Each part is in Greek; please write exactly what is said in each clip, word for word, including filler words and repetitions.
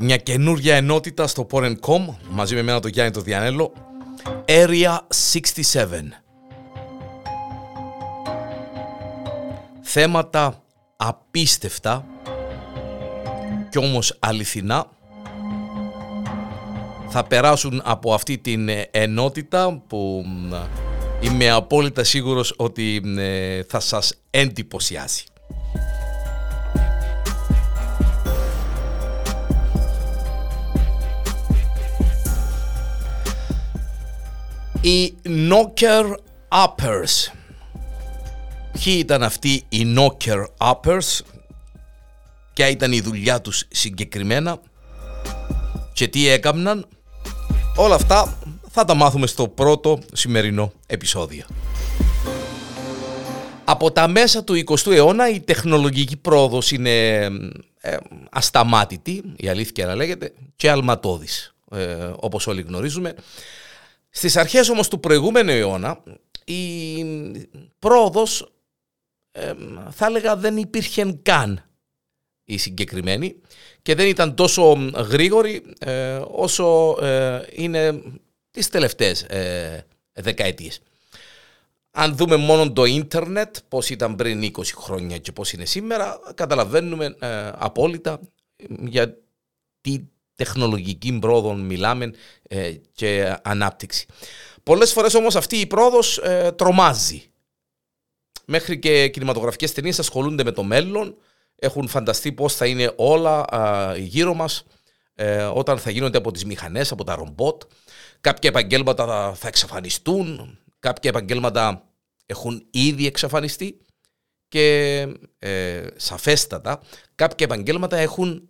μια καινούργια ενότητα στο Poren τελεία com, μαζί με εμένα το Γιάννη το Διανέλο, Area εξήντα επτά. Θέματα απίστευτα και όμως αληθινά θα περάσουν από αυτή την ενότητα που είμαι απόλυτα σίγουρος ότι θα σας εντυπωσιάσει. Οι Knocker Uppers. Ποιοι ήταν αυτοί οι Knocker Uppers, ποια ήταν η δουλειά τους συγκεκριμένα και τι έκαναν? Όλα αυτά θα τα μάθουμε στο πρώτο σημερινό επεισόδιο. Από τα μέσα του εικοστού αιώνα η τεχνολογική πρόοδος είναι ε, ασταμάτητη, η αλήθεια να λέγεται, και αλματώδης, ε, όπως όλοι γνωρίζουμε. Στις αρχές όμως του προηγούμενου αιώνα η πρόοδος ε, θα έλεγα δεν υπήρχε καν η συγκεκριμένη και δεν ήταν τόσο γρήγορη ε, όσο ε, είναι τις τελευταίες ε, δεκαετίες. Αν δούμε μόνο το ίντερνετ πώς ήταν πριν είκοσι χρόνια και πώς είναι σήμερα, καταλαβαίνουμε ε, απόλυτα για τι τεχνολογική πρόοδο μιλάμε ε, και ανάπτυξη. Πολλές φορές όμως αυτή η πρόοδος ε, τρομάζει. Μέχρι και κινηματογραφικές ταινίες ασχολούνται με το μέλλον, έχουν φανταστεί πώς θα είναι όλα ε, γύρω μας ε, όταν θα γίνονται από τις μηχανές, από τα ρομπότ. Κάποια επαγγέλματα θα, θα εξαφανιστούν, κάποια επαγγέλματα έχουν ήδη εξαφανιστεί και ε, σαφέστατα κάποια επαγγέλματα έχουν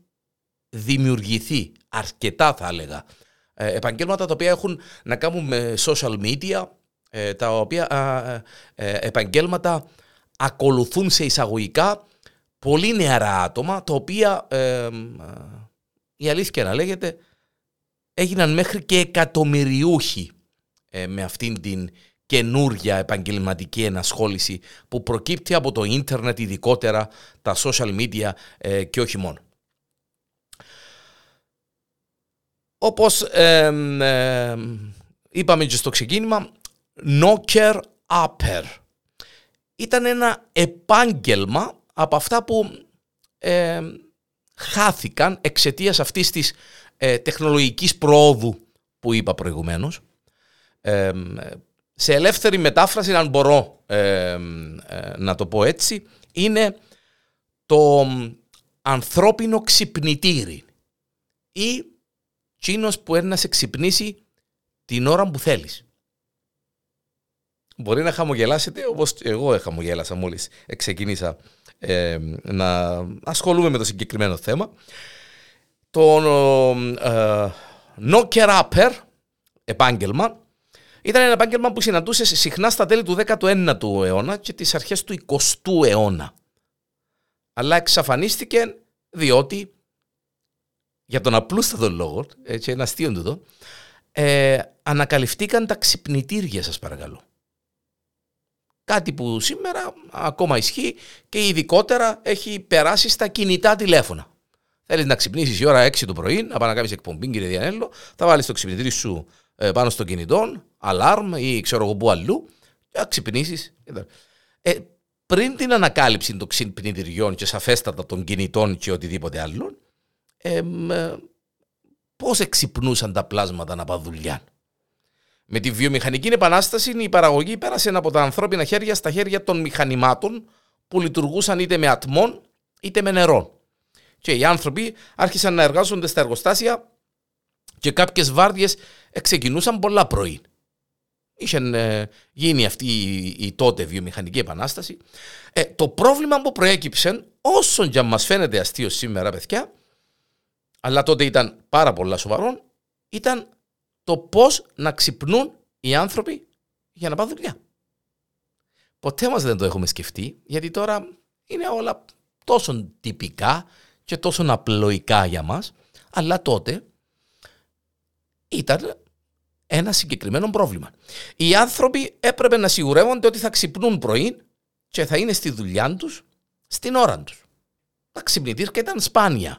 δημιουργηθεί, αρκετά θα έλεγα, ε, επαγγέλματα τα οποία έχουν να κάνουν με social media, ε, τα οποία ε, ε, επαγγέλματα ακολουθούν σε εισαγωγικά πολύ νεαρά άτομα, τα οποία ε, ε, η αλήθεια να λέγεται έγιναν μέχρι και εκατομμυριούχοι ε, με αυτήν την καινούργια επαγγελματική ενασχόληση που προκύπτει από το ίντερνετ, ειδικότερα τα social media ε, και όχι μόνο. Όπως ε, ε, είπαμε και στο ξεκίνημα, Knocker Upper ήταν ένα επάγγελμα από αυτά που ε, χάθηκαν εξαιτίας αυτής της ε, τεχνολογικής προόδου που είπα προηγουμένως. Ε, σε ελεύθερη μετάφραση, αν μπορώ ε, ε, να το πω έτσι, είναι το ανθρώπινο ξυπνητήρι ή εκείνος που έρνει να σε ξυπνήσει την ώρα που θέλεις. Μπορεί να χαμογελάσετε όπως εγώ χαμογέλασα μόλις ξεκίνησα ε, να ασχολούμαι με το συγκεκριμένο θέμα. Το ε, Knocker Upper επάγγελμα ήταν ένα επάγγελμα που συναντούσε συχνά στα τέλη του δέκατου ένατου αιώνα και τις αρχές του εικοστού αιώνα. Αλλά εξαφανίστηκε διότι, για τον απλούστατο λόγο, έτσι ένα αστείο του εδώ, ε, ανακαλυφθήκαν τα ξυπνητήρια, σας παρακαλώ. Κάτι που σήμερα ακόμα ισχύει και ειδικότερα έχει περάσει στα κινητά τηλέφωνα. Θέλεις να ξυπνήσεις η ώρα έξι το πρωί, να πας να κάνεις εκπομπή, κύριε Διανέλο, θα βάλεις το ξυπνητήρι σου ε, πάνω στο κινητό, αλάρμ ή ξέρω εγώ που αλλού, και να ξυπνήσεις. Ε, πριν την ανακάλυψη των ξυπνητηριών και σαφέστατα των κινητών και οτιδήποτε άλλο, Ε, πώς εξυπνούσαν τα πλάσματα να πάνε δουλειά? Με τη βιομηχανική επανάσταση η παραγωγή πέρασε από τα ανθρώπινα χέρια στα χέρια των μηχανημάτων που λειτουργούσαν είτε με ατμών είτε με νερό. Και οι άνθρωποι άρχισαν να εργάζονται στα εργοστάσια και κάποιες βάρδιες ξεκινούσαν πολλά πρωί. Είχε ε, γίνει αυτή η, η τότε βιομηχανική επανάσταση. Ε, το πρόβλημα που προέκυψε, όσον και αν μας φαίνεται αστείο σήμερα, παιδιά, αλλά τότε ήταν πάρα πολλά σοβαρό, ήταν το πώς να ξυπνούν οι άνθρωποι για να πάνε δουλειά. Ποτέ μας δεν το έχουμε σκεφτεί, γιατί τώρα είναι όλα τόσο τυπικά και τόσο απλοϊκά για μας, αλλά τότε ήταν ένα συγκεκριμένο πρόβλημα. Οι άνθρωποι έπρεπε να σιγουρεύονται ότι θα ξυπνούν πρωί και θα είναι στη δουλειά τους στην ώρα τους. Τα ξυπνητήρια ήταν σπάνια.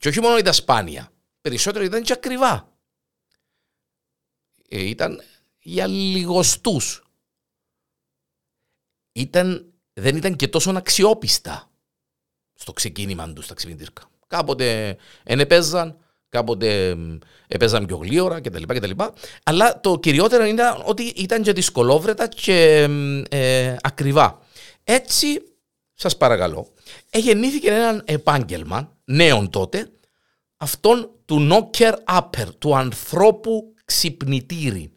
Και όχι μόνο ήταν σπάνια. Περισσότερο ήταν και ακριβά. Ε, ήταν για λιγοστούς. Ήταν, δεν ήταν και τόσο αξιόπιστα στο ξεκίνημα του στα ξυπνητήρκα. Κάποτε ενεπέζαν, κάποτε έπαιζαν πιο γλίωρα κτλ, κτλ. Αλλά το κυριότερο ήταν ότι ήταν και δυσκολόβρετα και ε, ε, ακριβά. Έτσι, σας παρακαλώ, γεννήθηκε έναν επάγγελμα, νέον τότε, αυτόν του knocker upper, του ανθρώπου ξυπνητήρι,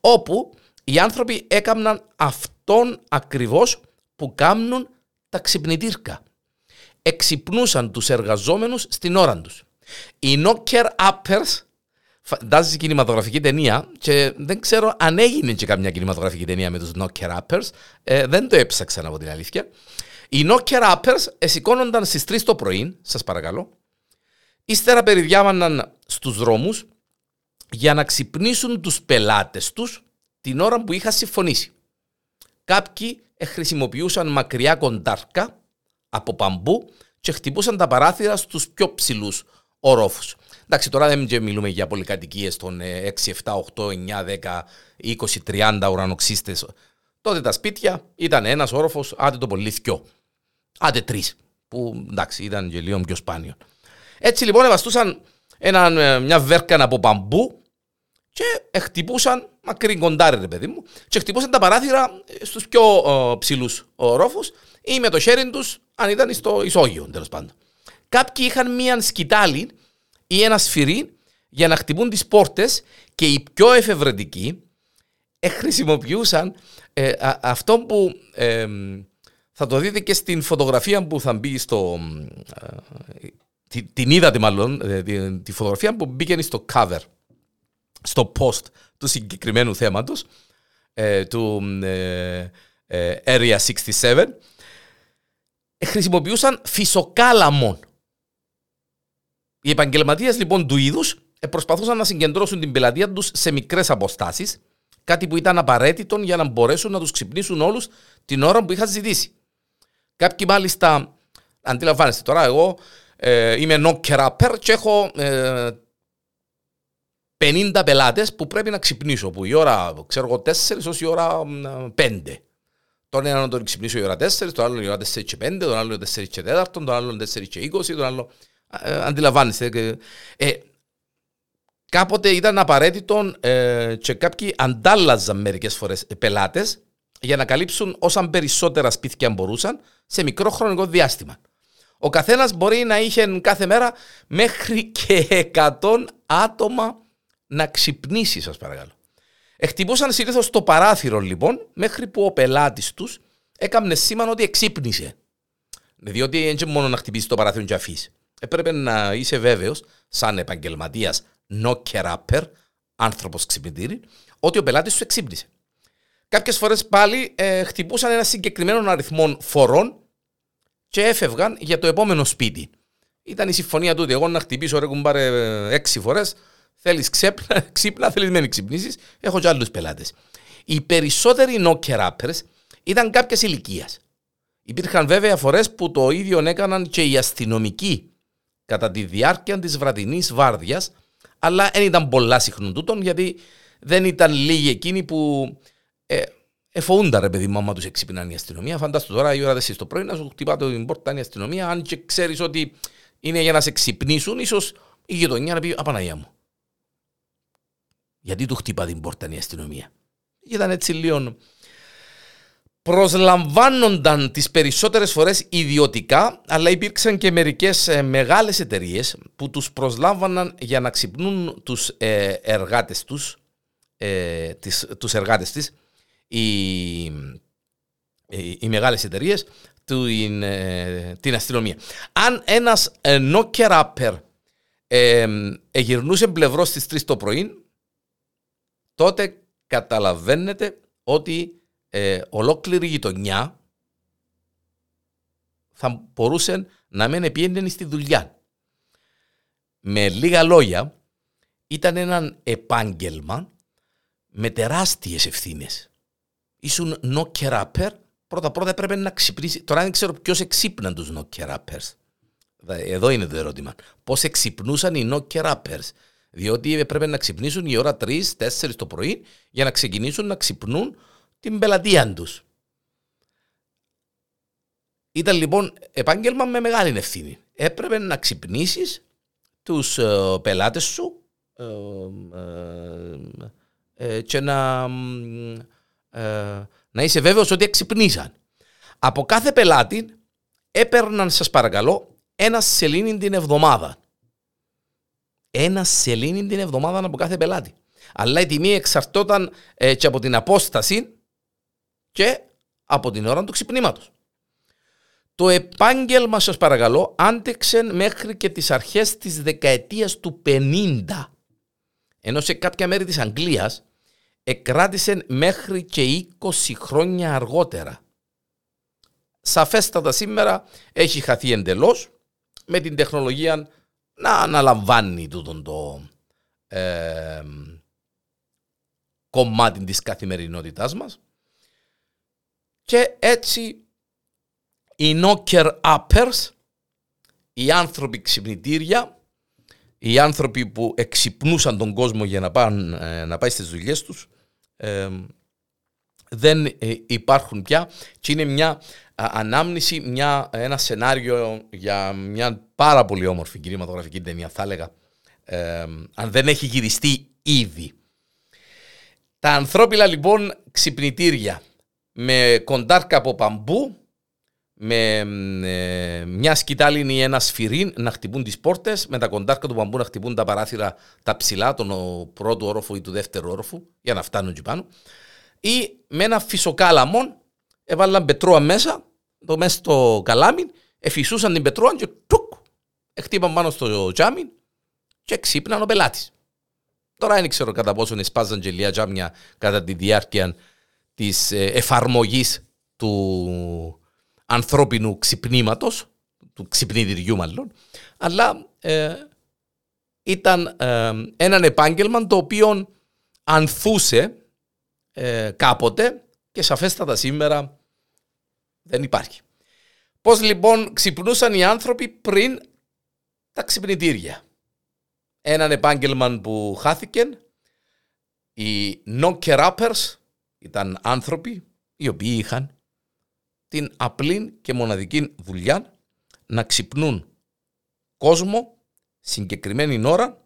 όπου οι άνθρωποι έκαναν αυτόν ακριβώς που κάνουν τα ξυπνητήρκα. Εξυπνούσαν τους εργαζόμενους στην ώρα τους. Οι knocker uppers, φαντάζει κινηματογραφική ταινία, και δεν ξέρω αν έγινε και καμιά κινηματογραφική ταινία με τους knocker uppers, ε, δεν το έψαξαν από την αλήθεια. Οι knocker uppers εσηκώνονταν στις τρεις το πρωί, σας παρακαλώ, ύστερα περιδιάβαναν στους δρόμους για να ξυπνήσουν τους πελάτες τους την ώρα που είχαν συμφωνήσει. Κάποιοι χρησιμοποιούσαν μακριά κοντάρκα από παμπού και χτυπούσαν τα παράθυρα στους πιο ψηλούς ορόφους. Εντάξει, τώρα δεν μιλούμε για πολυκατοικίες των έξι, επτά, οκτώ, εννιά, δέκα, είκοσι, τριάντα ουρανοξύστες. Τότε τα σπίτια ήταν ένας όροφος, άντε το πολύ δυο, άντε τρεις, που εντάξει ήταν και λίγο πιο σπάνιο. Έτσι λοιπόν βαστούσαν ένα, μια βέρκα από παμπού και χτυπούσαν, μακρύ κοντάρι ρε παιδί μου, και χτυπούσαν τα παράθυρα στους πιο ε, ψηλούς ορόφους ή με το χέρι τους αν ήταν στο ισόγειο τέλος πάντων. Κάποιοι είχαν μια σκητάλη ή ένα σφυρί για να χτυπούν τις πόρτες και οι πιο εφευρετικοί χρησιμοποιούσαν ε, α, αυτό που ε, θα το δείτε και στην φωτογραφία που θα μπει στο... Ε, την είδατε μάλλον, τη φωτογραφία που μπήκε στο cover, στο post του συγκεκριμένου θέματος, του Area εξήντα επτά, χρησιμοποιούσαν φυσοκάλαμον. Οι επαγγελματίες λοιπόν του είδους προσπαθούσαν να συγκεντρώσουν την πελατεία τους σε μικρές αποστάσεις, κάτι που ήταν απαραίτητο για να μπορέσουν να τους ξυπνήσουν όλους την ώρα που είχαν ζητήσει. Κάποιοι μάλιστα, αντιλαμβάνεστε τώρα, εγώ Ε, είμαι knocker upper και έχω ε, πενήντα πελάτες που πρέπει να ξυπνήσω, που η ώρα, ξέρω εγώ, τέσσερις ως η ώρα πέντε. Τον έναν τον ξυπνήσω η ώρα τέσσερις, τον άλλον η ώρα τέσσερις και πέντε, τον άλλον τέσσερις και τέταρτον, τον άλλον τέσσερις και είκοσι, τον άλλον... Ε, αντιλαμβάνεστε. Ε, κάποτε ήταν απαραίτητο ε, και κάποιοι αντάλλαζαν μερικές φορές πελάτες για να καλύψουν όσα περισσότερα σπίτια μπορούσαν σε μικρό χρονικό διάστημα. Ο καθένας μπορεί να είχε κάθε μέρα μέχρι και εκατό άτομα να ξυπνήσει, σας παρακαλώ. Χτυπούσαν συνήθως το παράθυρο λοιπόν, μέχρι που ο πελάτης τους έκαμνε σήμα ότι εξύπνησε. Διότι δεν είναι μόνο να χτυπήσει το παράθυρο και αφήσει. Έπρεπε να είσαι βέβαιος, σαν επαγγελματίας knocker upper, άνθρωπος ξυπνητήρι, ότι ο πελάτης σου εξύπνησε. Κάποιες φορές πάλι ε, χτυπούσαν ένα συγκεκριμένο αριθμό φορών και έφευγαν για το επόμενο σπίτι. Ήταν η συμφωνία τούτη. Εγώ να χτυπήσω, ρε κουμπάρε, έξι φορές. Θέλεις ξέπνα, ξύπνα, θέλεις μένει ξυπνήσεις. Έχω και άλλους πελάτες. Οι περισσότεροι knocker uppers ήταν κάποιες ηλικίας. Υπήρχαν βέβαια φορές που το ίδιο έκαναν και οι αστυνομικοί κατά τη διάρκεια της βραδινής βάρδιας, αλλά δεν ήταν πολλά συχνούν τούτων, γιατί δεν ήταν λίγοι εκείνοι που... Ε, Εφοούντα ρε παιδί μου, άμα τους εξυπνάνε η αστυνομία. Φαντάσου τώρα η ώρα τέσσερις το πρωί να σου χτυπάτε την πόρτα η αστυνομία. Αν και ξέρεις ότι είναι για να σε ξυπνήσουν, ίσως η γειτονιά να πει «Απαναγιά μου, γιατί του χτύπα την πόρτα η αστυνομία?» Ήταν έτσι λίγο. Προσλαμβάνονταν τις περισσότερες φορές ιδιωτικά, αλλά υπήρξαν και μερικές μεγάλες εταιρείες που τους προσλάμβαναν για να ξυπνούν τους ε, εργάτες τους, ε, τις, τους εργάτες της. Οι, οι, οι μεγάλες εταιρείες την, ε, την αστυνομία. Αν ένας ε, knocker upper ε, ε, γυρνούσε πλευρό στις τρεις το πρωί, τότε καταλαβαίνετε ότι ε, ολόκληρη γειτονιά θα μπορούσε να μην πιένει στη δουλειά. Με λίγα λόγια, ήταν ένα επάγγελμα με τεράστιες ευθύνες. Ήσουν knocker upper, πρώτα πρώτα έπρεπε να ξυπνήσει. Τώρα δεν ξέρω ποιος εξύπναν τους knocker uppers. Εδώ είναι το ερώτημα. Πώς εξυπνούσαν οι Knocker Uppers. Διότι έπρεπε να ξυπνήσουν η ώρα τρεις τέσσερις το πρωί για να ξεκινήσουν να ξυπνούν την πελατεία τους. Ήταν λοιπόν επάγγελμα με μεγάλη ευθύνη. Έπρεπε να ξυπνήσεις τους ε, πελάτες σου ε, ε, ε, και να, ε, να είσαι βέβαιος ότι εξυπνήσαν. Από κάθε πελάτη έπαιρναν, σας παρακαλώ, ένα σελήνι την εβδομάδα. Ένα σελήνι την εβδομάδα από κάθε πελάτη. Αλλά η τιμή εξαρτώταν ε, και από την απόσταση και από την ώρα του ξυπνήματος. Το επάγγελμα, σας παρακαλώ, άντεξε μέχρι και τις αρχές της δεκαετίας του πενήντα. Ενώ σε κάποια μέρη της Αγγλίας εκράτησε μέχρι και είκοσι χρόνια αργότερα. Σαφέστατα σήμερα έχει χαθεί εντελώς με την τεχνολογία να αναλαμβάνει τούτον το ε, κομμάτι της καθημερινότητάς μας. Και έτσι οι Knocker Uppers, οι άνθρωποι ξυπνητήρια, οι άνθρωποι που εξυπνούσαν τον κόσμο για να, πάνε, να πάει στις δουλειές τους, ε, δεν υπάρχουν πια και είναι μια ανάμνηση, μια, ένα σενάριο για μια πάρα πολύ όμορφη κινηματογραφική ταινία, θα έλεγα, ε, αν δεν έχει γυριστεί ήδη. Τα ανθρώπιλα λοιπόν ξυπνητήρια με κοντάρκα από παμπού, με ε, μια σκυτάλη ή ένα σφυρί να χτυπούν τις πόρτες, με τα κοντάρκα του παμπού να χτυπούν τα παράθυρα τα ψηλά, τον πρώτου όροφο ή του δεύτερου όροφου, για να φτάνουν και πάνω, ή με ένα φυσοκάλαμον έβαλαν πετρώα μέσα, το μέσα στο καλάμι, εφυσούσαν την πετρώα και τουκ, χτύπαν πάνω στο τζάμι και ξύπναν ο πελάτης. Τώρα δεν ξέρω κατά πόσο εσπάζαν γελιά τζάμια κατά τη διάρκεια της εφαρμογής του ανθρώπινου ξυπνήματος, του ξυπνητηριού μάλλον, αλλά ε, ήταν ε, έναν επάγγελμα το οποίο ανθούσε ε, κάποτε και σαφέστατα σήμερα δεν υπάρχει. Πώς λοιπόν ξυπνούσαν οι άνθρωποι πριν τα ξυπνητήρια? Έναν επάγγελμα που χάθηκε. Οι Knocker Uppers ήταν άνθρωποι οι οποίοι είχαν την απλή και μοναδική δουλειά να ξυπνούν κόσμο συγκεκριμένη ώρα,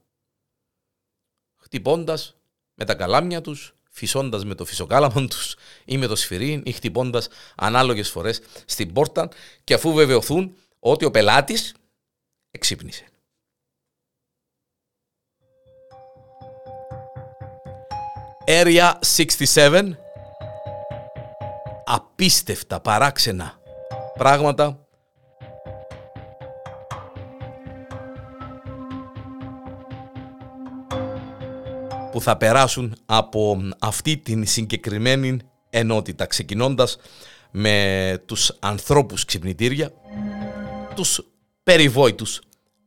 χτυπώντας με τα καλάμια τους, φυσώντας με το φυσοκάλαμον τους ή με το σφυρί ή χτυπώντας ανάλογες φορές στην πόρτα, και αφού βεβαιωθούν ότι ο πελάτης εξύπνησε. Area εξήντα επτά. Απίστευτα παράξενα πράγματα που θα περάσουν από αυτή την συγκεκριμένη ενότητα, ξεκινώντας με τους ανθρώπους ξυπνητήρια, τους περιβόητους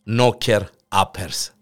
Knocker Uppers.